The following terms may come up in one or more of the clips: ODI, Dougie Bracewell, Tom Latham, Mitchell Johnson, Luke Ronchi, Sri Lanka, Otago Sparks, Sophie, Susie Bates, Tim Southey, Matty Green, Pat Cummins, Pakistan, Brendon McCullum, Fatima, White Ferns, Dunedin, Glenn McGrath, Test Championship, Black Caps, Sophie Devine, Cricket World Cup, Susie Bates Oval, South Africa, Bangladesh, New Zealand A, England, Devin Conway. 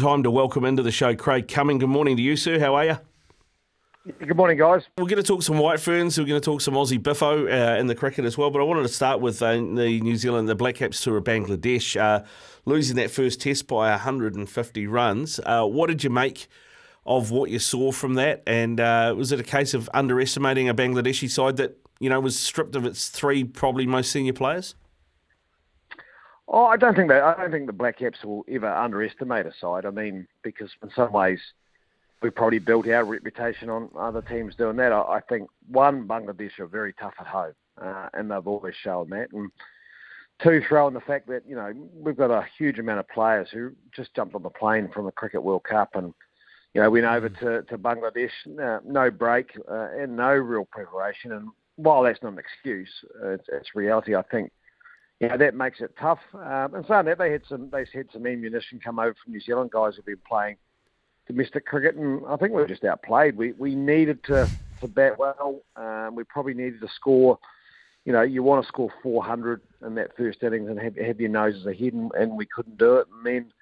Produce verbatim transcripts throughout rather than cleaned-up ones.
Time to welcome into the show Craig Cumming. Good morning to you, sir. How are you? Good morning, guys. We're going to talk some White Ferns. We're going to talk some Aussie biffo uh, in the cricket as well. But I wanted to start with uh, the New Zealand, the Black Caps tour of Bangladesh, uh, losing that first test by one hundred fifty runs. Uh, what did you make of what you saw from that? And uh, was it a case of underestimating a Bangladeshi side that, you know, was stripped of its three probably most senior players? Oh, I don't think that. I don't think the Black Caps will ever underestimate a side. I mean, because in some ways, we probably built our reputation on other teams doing that. I, I think one, Bangladesh are very tough at home, uh, and they've always shown that. And two, throw in the fact that you know we've got a huge amount of players who just jumped on the plane from the Cricket World Cup and you know went over to to Bangladesh, uh, no break uh, and no real preparation. And while that's not an excuse, it's, it's reality. I think. Yeah, that makes it tough. Um, and saying that, they had some they had some ammunition come over from New Zealand. Guys who've been playing domestic cricket, and I think we were just outplayed. We we needed to, to bat well. Um, we probably needed to score. You know, you want to score four hundred in that first innings and have, have your noses ahead, and, and we couldn't do it. And then,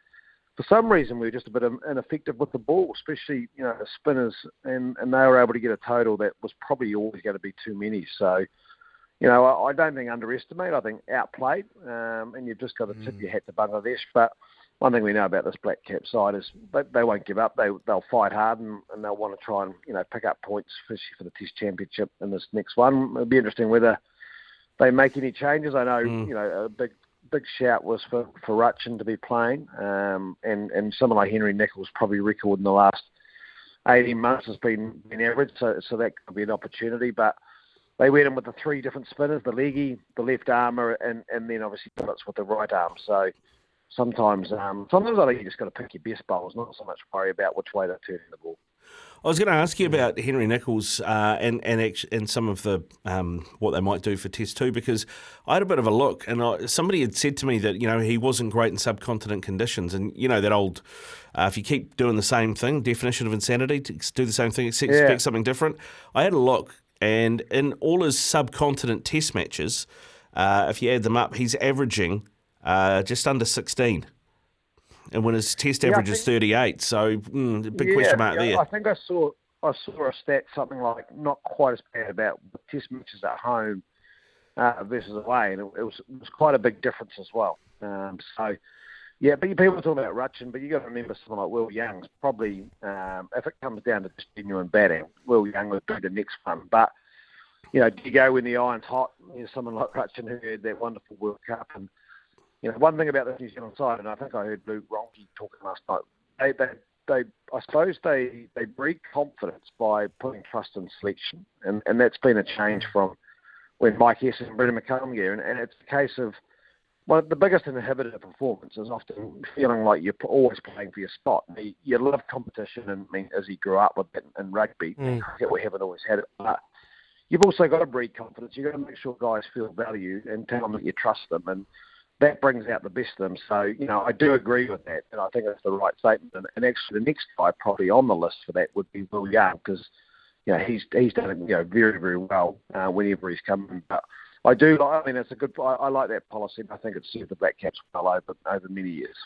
for some reason, we were just a bit ineffective with the ball, especially you know the spinners, and, and they were able to get a total that was probably always going to be too many. So. You know, I, I don't think underestimate. I think outplayed, um, and you've just got to tip mm. your hat to Bangladesh. But one thing we know about this Black Cap side is they, they won't give up. They they'll fight hard, and, and they'll want to try and you know pick up points, especially for the Test Championship in this next one. It'll be interesting whether they make any changes. I know mm. you know a big big shout was for for Ruchin to be playing, um, and and someone like Henry Nicholls probably record in the last eighteen months has been been average, so so that could be an opportunity, but. They went in with the three different spinners, the leggy, the left armour, and, and then obviously Phillips with the right arm. So sometimes um, sometimes I think you just got to pick your best bowls, not so much worry about which way they're turning the ball. I was going to ask you about Henry Nicholls uh, and and and some of the um, what they might do for Test two, because I had a bit of a look and I, somebody had said to me that you know he wasn't great in subcontinent conditions, and you know that old uh, if you keep doing the same thing, definition of insanity, do the same thing, expect yeah. something different. I had a look. And in all his subcontinent test matches, uh, if you add them up, he's averaging uh, just under sixteen. And when his test yeah, average think, is thirty-eight, so mm, big yeah, question mark yeah, there. I think I saw I saw a stat, something like not quite as bad about test matches at home uh, versus away, and it, it, was, it was quite a big difference as well. Um, so, yeah, but people are talking about Ruchin, but you got to remember someone like Will Young's probably, um, if it comes down to just genuine batting, Will Young would be the next one. But, you know, do you go when the iron's hot? You know, someone like Ruchin who had that wonderful World Cup. And, you know, one thing about the New Zealand side, and I think I heard Luke Ronchi talking last night, they, they, they, I suppose they, they breed confidence by putting trust in selection. And, and that's been a change from when Mike Hesson and Brendon McCullum here. And, and it's a case of, well, the biggest inhibitor of performance is often feeling like you're always playing for your spot. You love competition, and I mean, as he grew up with it in rugby, mm. we haven't always had it. But you've also got to breed confidence. You've got to make sure guys feel valued and tell them that you trust them, and that brings out the best of them. So, you know, I do agree with that, and I think that's the right statement. And actually, the next guy probably on the list for that would be Will Young, because you know he's he's done it you know very very well uh, whenever he's come. But I do. I mean, it's a good. I, I like that policy, and I think it's served the Black Caps well over over many years.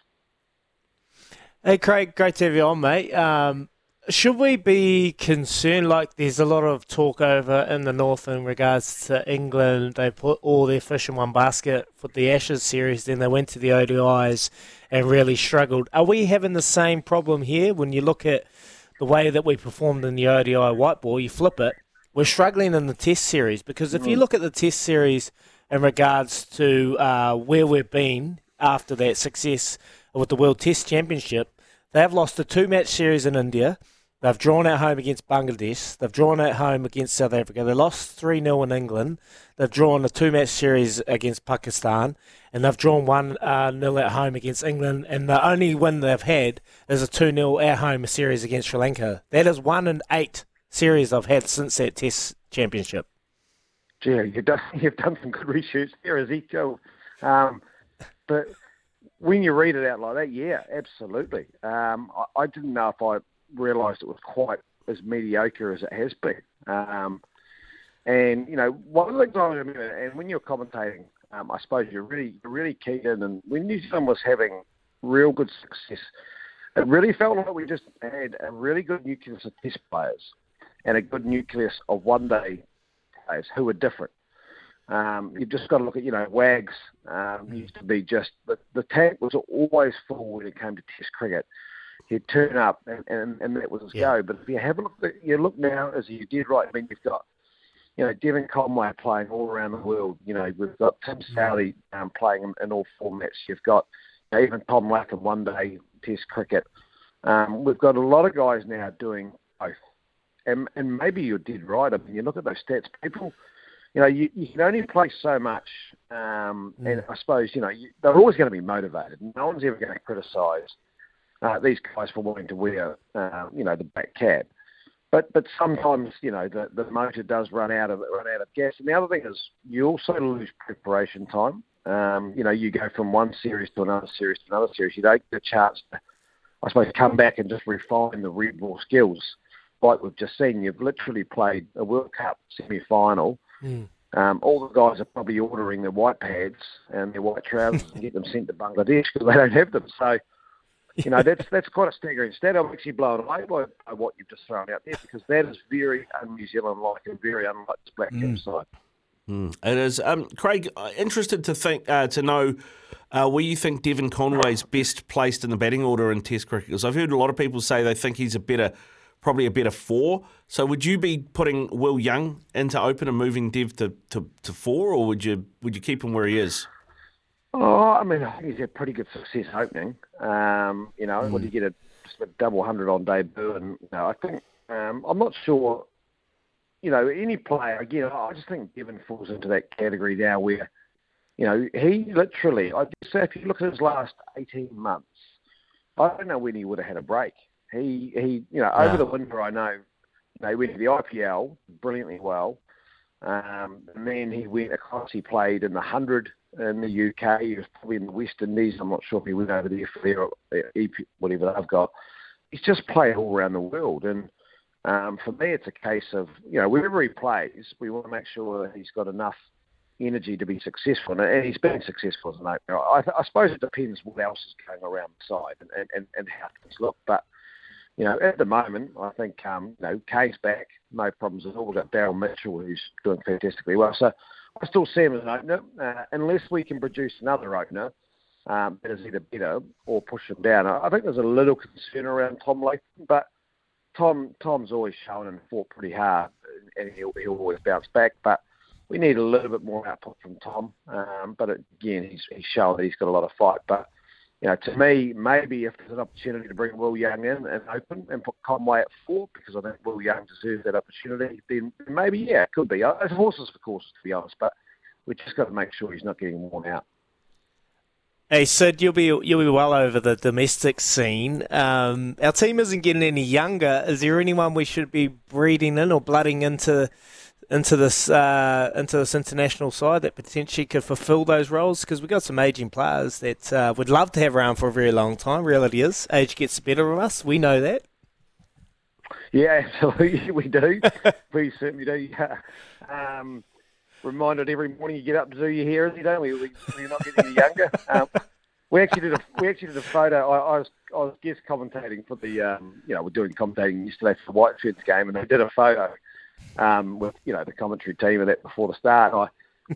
Hey, Craig, great to have you on, mate. Um, should we be concerned? Like, there's a lot of talk over in the north in regards to England. They put all their fish in one basket for the Ashes series, then they went to the O D Is and really struggled. Are we having the same problem here? When you look at the way that we performed in the O D I white ball, you flip it, we're struggling in the Test series. Because if you look at the Test series in regards to uh, where we've been after that success with the World Test Championship, they have lost a two-match series in India. They've drawn at home against Bangladesh. They've drawn at home against South Africa. They lost three nil in England. They've drawn a two-match series against Pakistan. And they've drawn one nil uh, at home against England. And the only win they've had is a two nil at home series against Sri Lanka. That is one in eight series I've had since that Test Championship. Yeah, you've done, you've done some good research there, Ezekiel. Um, but when you read it out like that, yeah, absolutely. Um, I, I didn't know if I realised it was quite as mediocre as it has been. Um, and, you know, one of the things I remember, and when you're commentating, um, I suppose you're really really keyed in, and when New Zealand was having real good success, it really felt like we just had a really good nucleus of Test players and a good nucleus of one-day players who were different. Um, you've just got to look at, you know, Wags um, used to be just, the, the tank was always full when it came to Test cricket. He'd turn up and, and, and that was his yeah. go. But if you have a look, you look now as you did right, I mean, you've got, you know, Devin Conway playing all around the world. You know, we've got Tim Southey um, playing in, in all formats. You've got, you know, even Tom Latham one day Test cricket. Um, we've got a lot of guys now doing both. And, and maybe you did right. I mean, you look at those stats, people. You know, you, you can only play so much. Um, and I suppose, you know, you, they're always going to be motivated. No one's ever going to criticise uh, these guys for wanting to wear, uh, you know, the black cap. But but sometimes, you know, the, the motor does run out of run out of gas. And the other thing is you also lose preparation time. Um, you know, you go from one series to another series to another series. You don't get a chance to, I suppose, come back and just refine the red ball skills. Like we've just seen, you've literally played a World Cup semi-final. Mm. Um, all the guys are probably ordering their white pads and their white trousers and get them sent to Bangladesh because they don't have them. So, you know, that's that's quite a staggering stat. I'm actually blown away by, by what you've just thrown out there because that is very un-New Zealand-like and very unlike this Black Caps mm. side. Mm. It is. Um, Craig, interested to think uh, to know uh, where you think Devin Conway's best placed in the batting order in Test cricket. Because I've heard a lot of people say they think he's a better... probably a better four. So would you be putting Will Young into open and moving Dev to, to, to four, or would you would you keep him where he is? Oh, I mean, I think he's had pretty good success opening. Um, you know, mm. when you get a, just a double hundred on debut, and you know, I think um, I'm not sure. You know, any player again, I just think Devin falls into that category now where, you know, he literally. I say if you look at his last eighteen months, I don't know when he would have had a break. He, he, you know, wow. over the winter, I know, they went to the I P L brilliantly well. Um, and then he went across, he played in the one hundred in the U K. He was probably in the West Indies. I'm not sure if he went over there for their, whatever they've got. He's just played all around the world. And um, for me, it's a case of, you know, wherever he plays, we want to make sure that he's got enough energy to be successful. And he's been successful as an opener. I, I suppose it depends what else is going around the side and, and, and how things look. But you know, at the moment, I think, um, you know, Kay's back, no problems at all. We've got Daryl Mitchell, who's doing fantastically well. So I still see him as an opener. Uh, unless we can produce another opener um, that is either better or push him down. I think there's a little concern around Tom Latham, but Tom Tom's always shown and fought pretty hard, and he'll, he'll always bounce back. But we need a little bit more output from Tom. Um, but again, he's, he's shown that he's got a lot of fight. But you know, to me, maybe if there's an opportunity to bring Will Young in and open and put Conway at four, because I think Will Young deserves that opportunity, then maybe, yeah, it could be. It's horses for courses, to be honest, but we've just got to make sure he's not getting worn out. Hey, Sid, you'll be you'll be well over the domestic scene. Um, our team isn't getting any younger. Is there anyone we should be breeding in or blooding into into this uh, into this international side that potentially could fulfil those roles? Because we've got some ageing players that uh, would love to have around for a very long time. Reality is, age gets the better of us. We know that. Yeah, absolutely, we do. We certainly do. Yeah. Um, reminded every morning you get up to do your hair, don't we? we we're not getting any younger. Um, We actually did a we actually did a photo. I, I was I was guest commentating for the um, you know we're doing commentating yesterday for the White Ferns game, and they did a photo um, with you know the commentary team and that before the start. And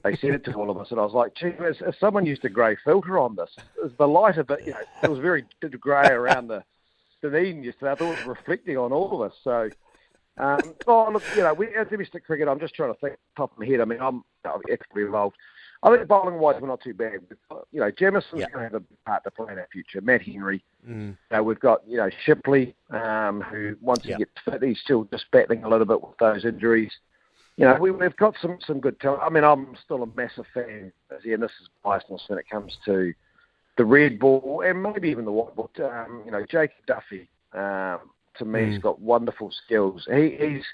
I they sent it to all of us, and I was like, "Gee, if, if someone used a grey filter on this, is the lighter bit, you know, it was very grey around the Dunedin yesterday. I thought it was reflecting on all of us." So, um, oh look, you know, we, as domestic cricket, I'm just trying to think off the top of my head. I mean, I'm actively involved. I think bowling wise, we're not too bad. You know, Jamison's yeah. going to have a part to play in our future. Matt Henry. Mm. Uh, we've got you know Shipley, um, who once yeah. he gets fit, he's still just battling a little bit with those injuries. You know, we, we've got some, some good talent. I mean, I'm still a massive fan, and this is biasness when it comes to the red ball and maybe even the white ball. Um, you know, Jake Duffy, um, to me, mm. he's got wonderful skills. He, he's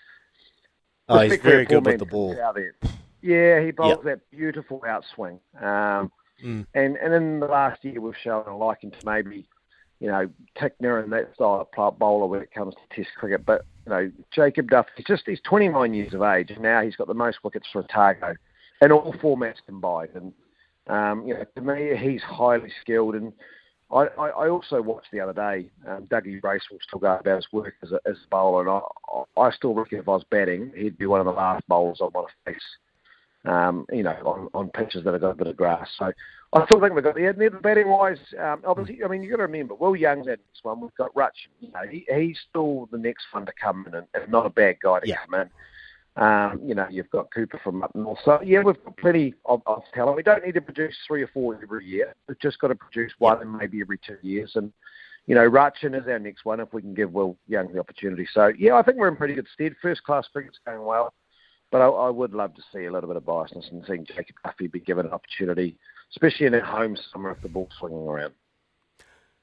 oh, he's very good with the ball. Out there. Yeah, he bowls yep. that beautiful outswing. Um, mm. And and in the last year, we've shown a liking to maybe, you know, Tickner and that style of bowler when it comes to Test cricket, but. You know, Jacob Duffy, he's just he's twenty-nine years of age, and now he's got the most wickets for Otago in all formats combined. And, um, you know, to me, he's highly skilled. And I, I, I also watched the other day, um, Dougie Bracewell still go about his work as a, as a bowler, and I, I still reckon if I was batting, he'd be one of the last bowlers I want to face, um, you know, on, on pitches that have got a bit of grass. So I still think we've got the, the batting-wise, um, obviously, I mean, you've got to remember, Will Young's our next one. We've got Rutch. You know, he, he's still the next one to come in, and, and not a bad guy to yeah. come in. Um, you know, you've got Cooper from up north. So, yeah, we've got plenty of, of talent. We don't need to produce three or four every year. We've just got to produce one yeah. maybe every two years. And, you know, Rutchin is our next one if we can give Will Young the opportunity. So, yeah, I think we're in pretty good stead. First-class cricket's going well. But I, I would love to see a little bit of biasness and seeing Jacob Duffy be given an opportunity, especially in a home summer if the ball's swinging around.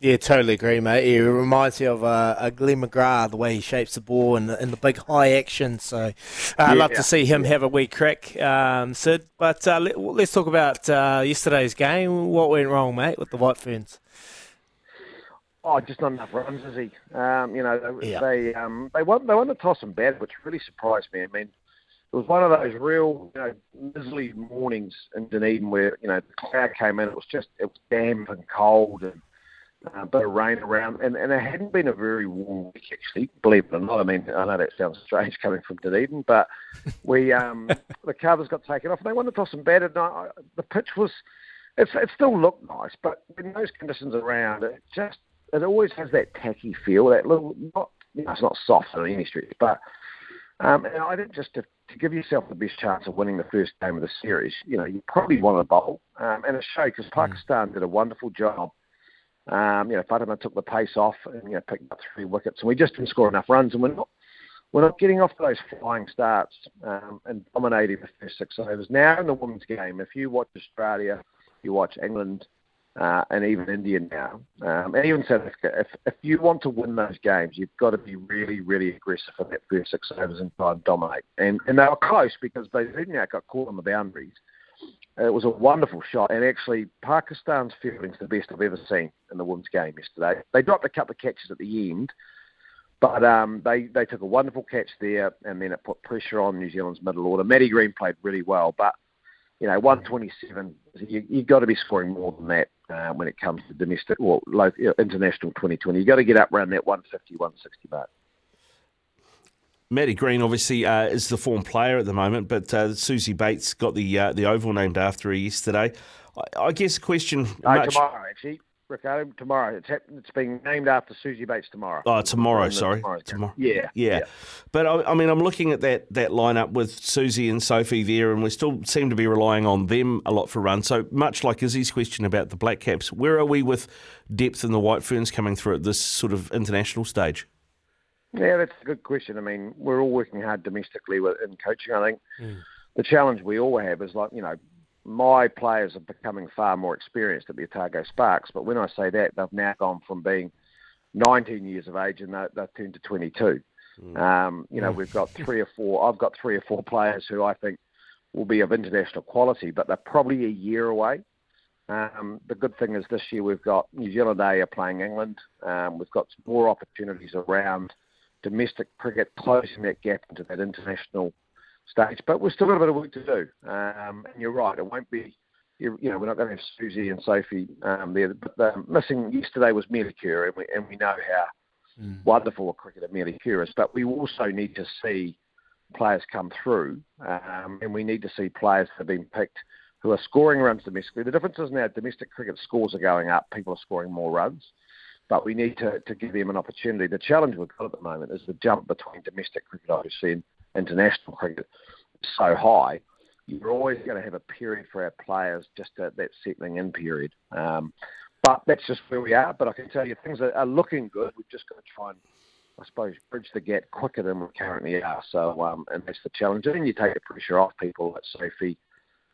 Yeah, totally agree, mate. Yeah, it reminds me of uh, a Glenn McGrath, the way he shapes the ball and, and the big high action. So uh, yeah, I'd love to see him yeah. have a wee crack, um, Sid. But uh, let, let's talk about uh, yesterday's game. What went wrong, mate, with the White Ferns? Oh, just not enough runs, is he? Um, you know, they yeah. they, um, they won they won the toss and bat, which really surprised me. I mean, it was one of those real, you know, miserly mornings in Dunedin where, you know, the cloud came in. It was just, it was damp and cold and uh, a bit of rain around. And, and it hadn't been a very warm week, actually, believe it or not. I mean, I know that sounds strange coming from Dunedin, but we, um, the covers got taken off and they wanted to toss and bat. And I, the pitch was, it's, it still looked nice, but in those conditions around, it just, it always has that tacky feel, that little, not, you know, it's not soft in any stretch, but um, and I didn't just, to give yourself the best chance of winning the first game of the series, you know, you probably want to bowl. Um, and it showed because Pakistan mm. did a wonderful job. Um, you know, Fatima took the pace off and, you know, picked up three wickets. And we just didn't score enough runs. And we're not, we're not getting off those flying starts um, and dominating the first six overs. Now in the women's game, if you watch Australia, you watch England uh, and even India now, um, and even South Africa, if, if you want to win those games, you've got to be really, really aggressive in that first six overs and try and dominate. And, and they were close because they now got caught on the boundaries. It was a wonderful shot. And actually, Pakistan's fielding's the best I've ever seen in the women's game yesterday. They dropped a couple of catches at the end, but um, they, they took a wonderful catch there, and then it put pressure on New Zealand's middle order. Matty Green played really well, but you know, one twenty-seven, you, you've got to be scoring more than that uh, when it comes to domestic or well, international twenty twenty. You've got to get up around that one fifty, one sixty mark. Matty Green, obviously, uh, is the form player at the moment, but uh, Susie Bates got the uh, the Oval named after her yesterday. I, I guess the question... No, much... tomorrow, actually. Ricardo, tomorrow. It's happened, it's being named after Susie Bates tomorrow. Oh, tomorrow, sorry. Tomorrow. tomorrow. Yeah, yeah. Yeah. But, I, I mean, I'm looking at that that lineup with Susie and Sophie there, and we still seem to be relying on them a lot for runs. So much like Izzy's question about the Black Caps, where are we with depth in the White Ferns coming through at this sort of international stage? Yeah, that's a good question. I mean, we're all working hard domestically with, in coaching. I think mm. the challenge we all have is, like, you know, my players are becoming far more experienced at the Otago Sparks, but when I say that, they've now gone from being nineteen years of age and they've turned to twenty-two. Mm. Um, you know, we've got three or four, I've got three or four players who I think will be of international quality, but they're probably a year away. Um, the good thing is this year we've got New Zealand A are playing England. Um, we've got more opportunities around domestic cricket, closing that gap into that international stage, but we've still got a bit of work to do. Um, and you're right, it won't be you, you know, we're not going to have Susie and Sophie um, there. But um, missing yesterday was Melie Kerr, and we, and we know how mm. wonderful a cricketer Melie Kerr is. But we also need to see players come through, um, and we need to see players that have been picked who are scoring runs domestically. The difference is now domestic cricket scores are going up, people are scoring more runs, but we need to, to give them an opportunity. The challenge we've got at the moment is the jump between domestic cricket, obviously, and international cricket is so high. You're always going to have a period for our players, just a, that settling in period. Um, but that's just where we are. But I can tell you things are, are looking good. We've just got to try and, I suppose, bridge the gap quicker than we currently are. So, um, and that's the challenge. And you take the pressure off people like Sophie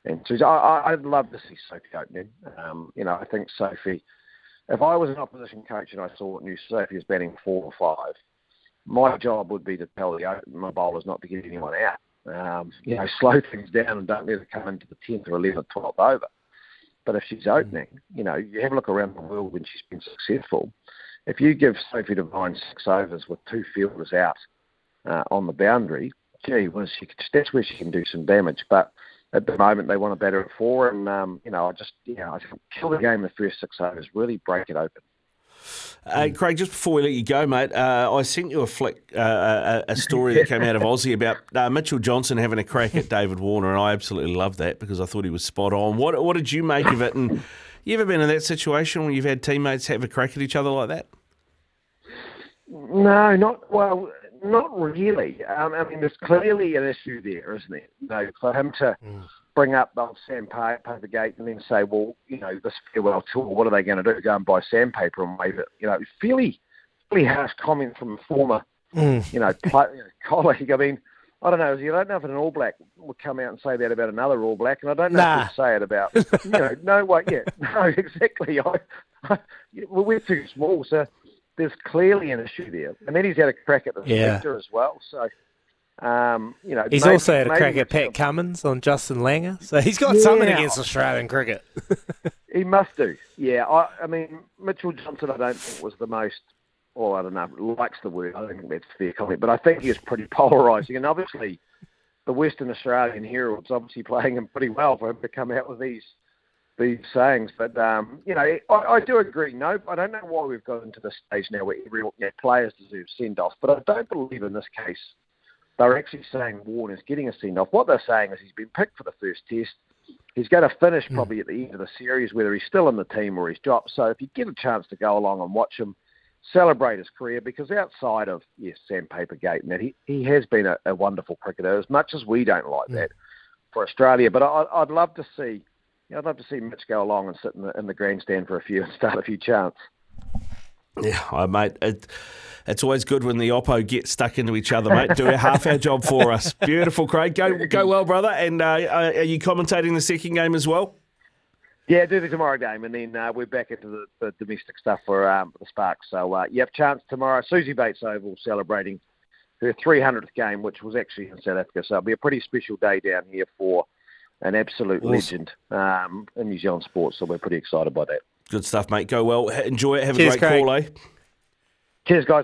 and Susie. I, I'd love to see Sophie opening. Um, you know, I think Sophie, if I was an opposition coach and I saw what new Sophie was batting four or five, my job would be to tell the my bowlers not to get anyone out. Um, you know, slow things down and don't let her come into the tenth or eleventh, twelfth over. But if she's opening, you know, you have a look around the world when she's been successful. If you give Sophie Devine six overs with two fielders out uh, on the boundary, gee, well, she could, that's where she can do some damage. But at the moment, they want to batter at four, and um, you know, I just, you know, I just kill the game in the first six overs, really break it open. Uh, Craig, just before we let you go, mate, uh, I sent you a flick, uh, a, a story that came out of Aussie about uh, Mitchell Johnson having a crack at David Warner, and I absolutely loved that because I thought he was spot on. What What did you make of it? And you ever been in that situation where you've had teammates have a crack at each other like that? No, not well, not really. Um, I mean, there's clearly an issue there, isn't there? No, for him to mm. bring up old sandpaper the gate and then say, well, you know, this farewell tour, what are they going to do? Go and buy sandpaper and wave it. You know, fairly, fairly harsh comment from a former, mm. you know, colleague. I mean, I don't know. I don't know if an All Black would come out and say that about another All Black, and I don't know nah. if he'd say it about, you know, no way. Yeah, no, exactly. I, I, well, we're too small, so there's clearly an issue there. And then he's had a crack at the yeah. sector as well, so... Um, you know, he's maybe, also had a crack at Pat Cummins on Justin Langer, so he's got yeah. something against Australian cricket. He must do, yeah. I, I mean, Mitchell Johnson, I don't think was the most, oh, I don't know, likes the word. I don't think that's a fair comment, but I think he was pretty polarising. And obviously, the Western Australian Herald's obviously playing him pretty well for him to come out with these these sayings. But um, you know, I, I do agree. No, I don't know why we've gotten to this stage now where every you know, players deserve send offs, but I don't believe in this case. They're actually saying Warner's getting a send-off. What they're saying is he's been picked for the first test. He's going to finish probably at the end of the series, whether he's still in the team or he's dropped. So if you get a chance to go along and watch him, celebrate his career, because outside of, yes, Sandpaper Gate and that, he, he has been a, a wonderful cricketer, as much as we don't like that for Australia. But I, I'd love to see you know, I'd love to see Mitch go along and sit in the, in the grandstand for a few and start a few chants. Yeah, oh, mate, it, it's always good when the oppo get stuck into each other, mate. Do half our job for us. Beautiful, Craig. Go go well, brother. And uh, are you commentating the second game as well? Yeah, do the tomorrow game, and then uh, we're back into the, the domestic stuff for um, the Sparks. So uh, you have a chance tomorrow. Susie Bates Oval celebrating her three hundredth game, which was actually in South Africa. So it'll be a pretty special day down here for an absolute awesome legend um, in New Zealand sports. So we're pretty excited by that. Good stuff, mate. Go well. Enjoy it. Have Cheers, a great Craig. call, eh? Cheers, guys.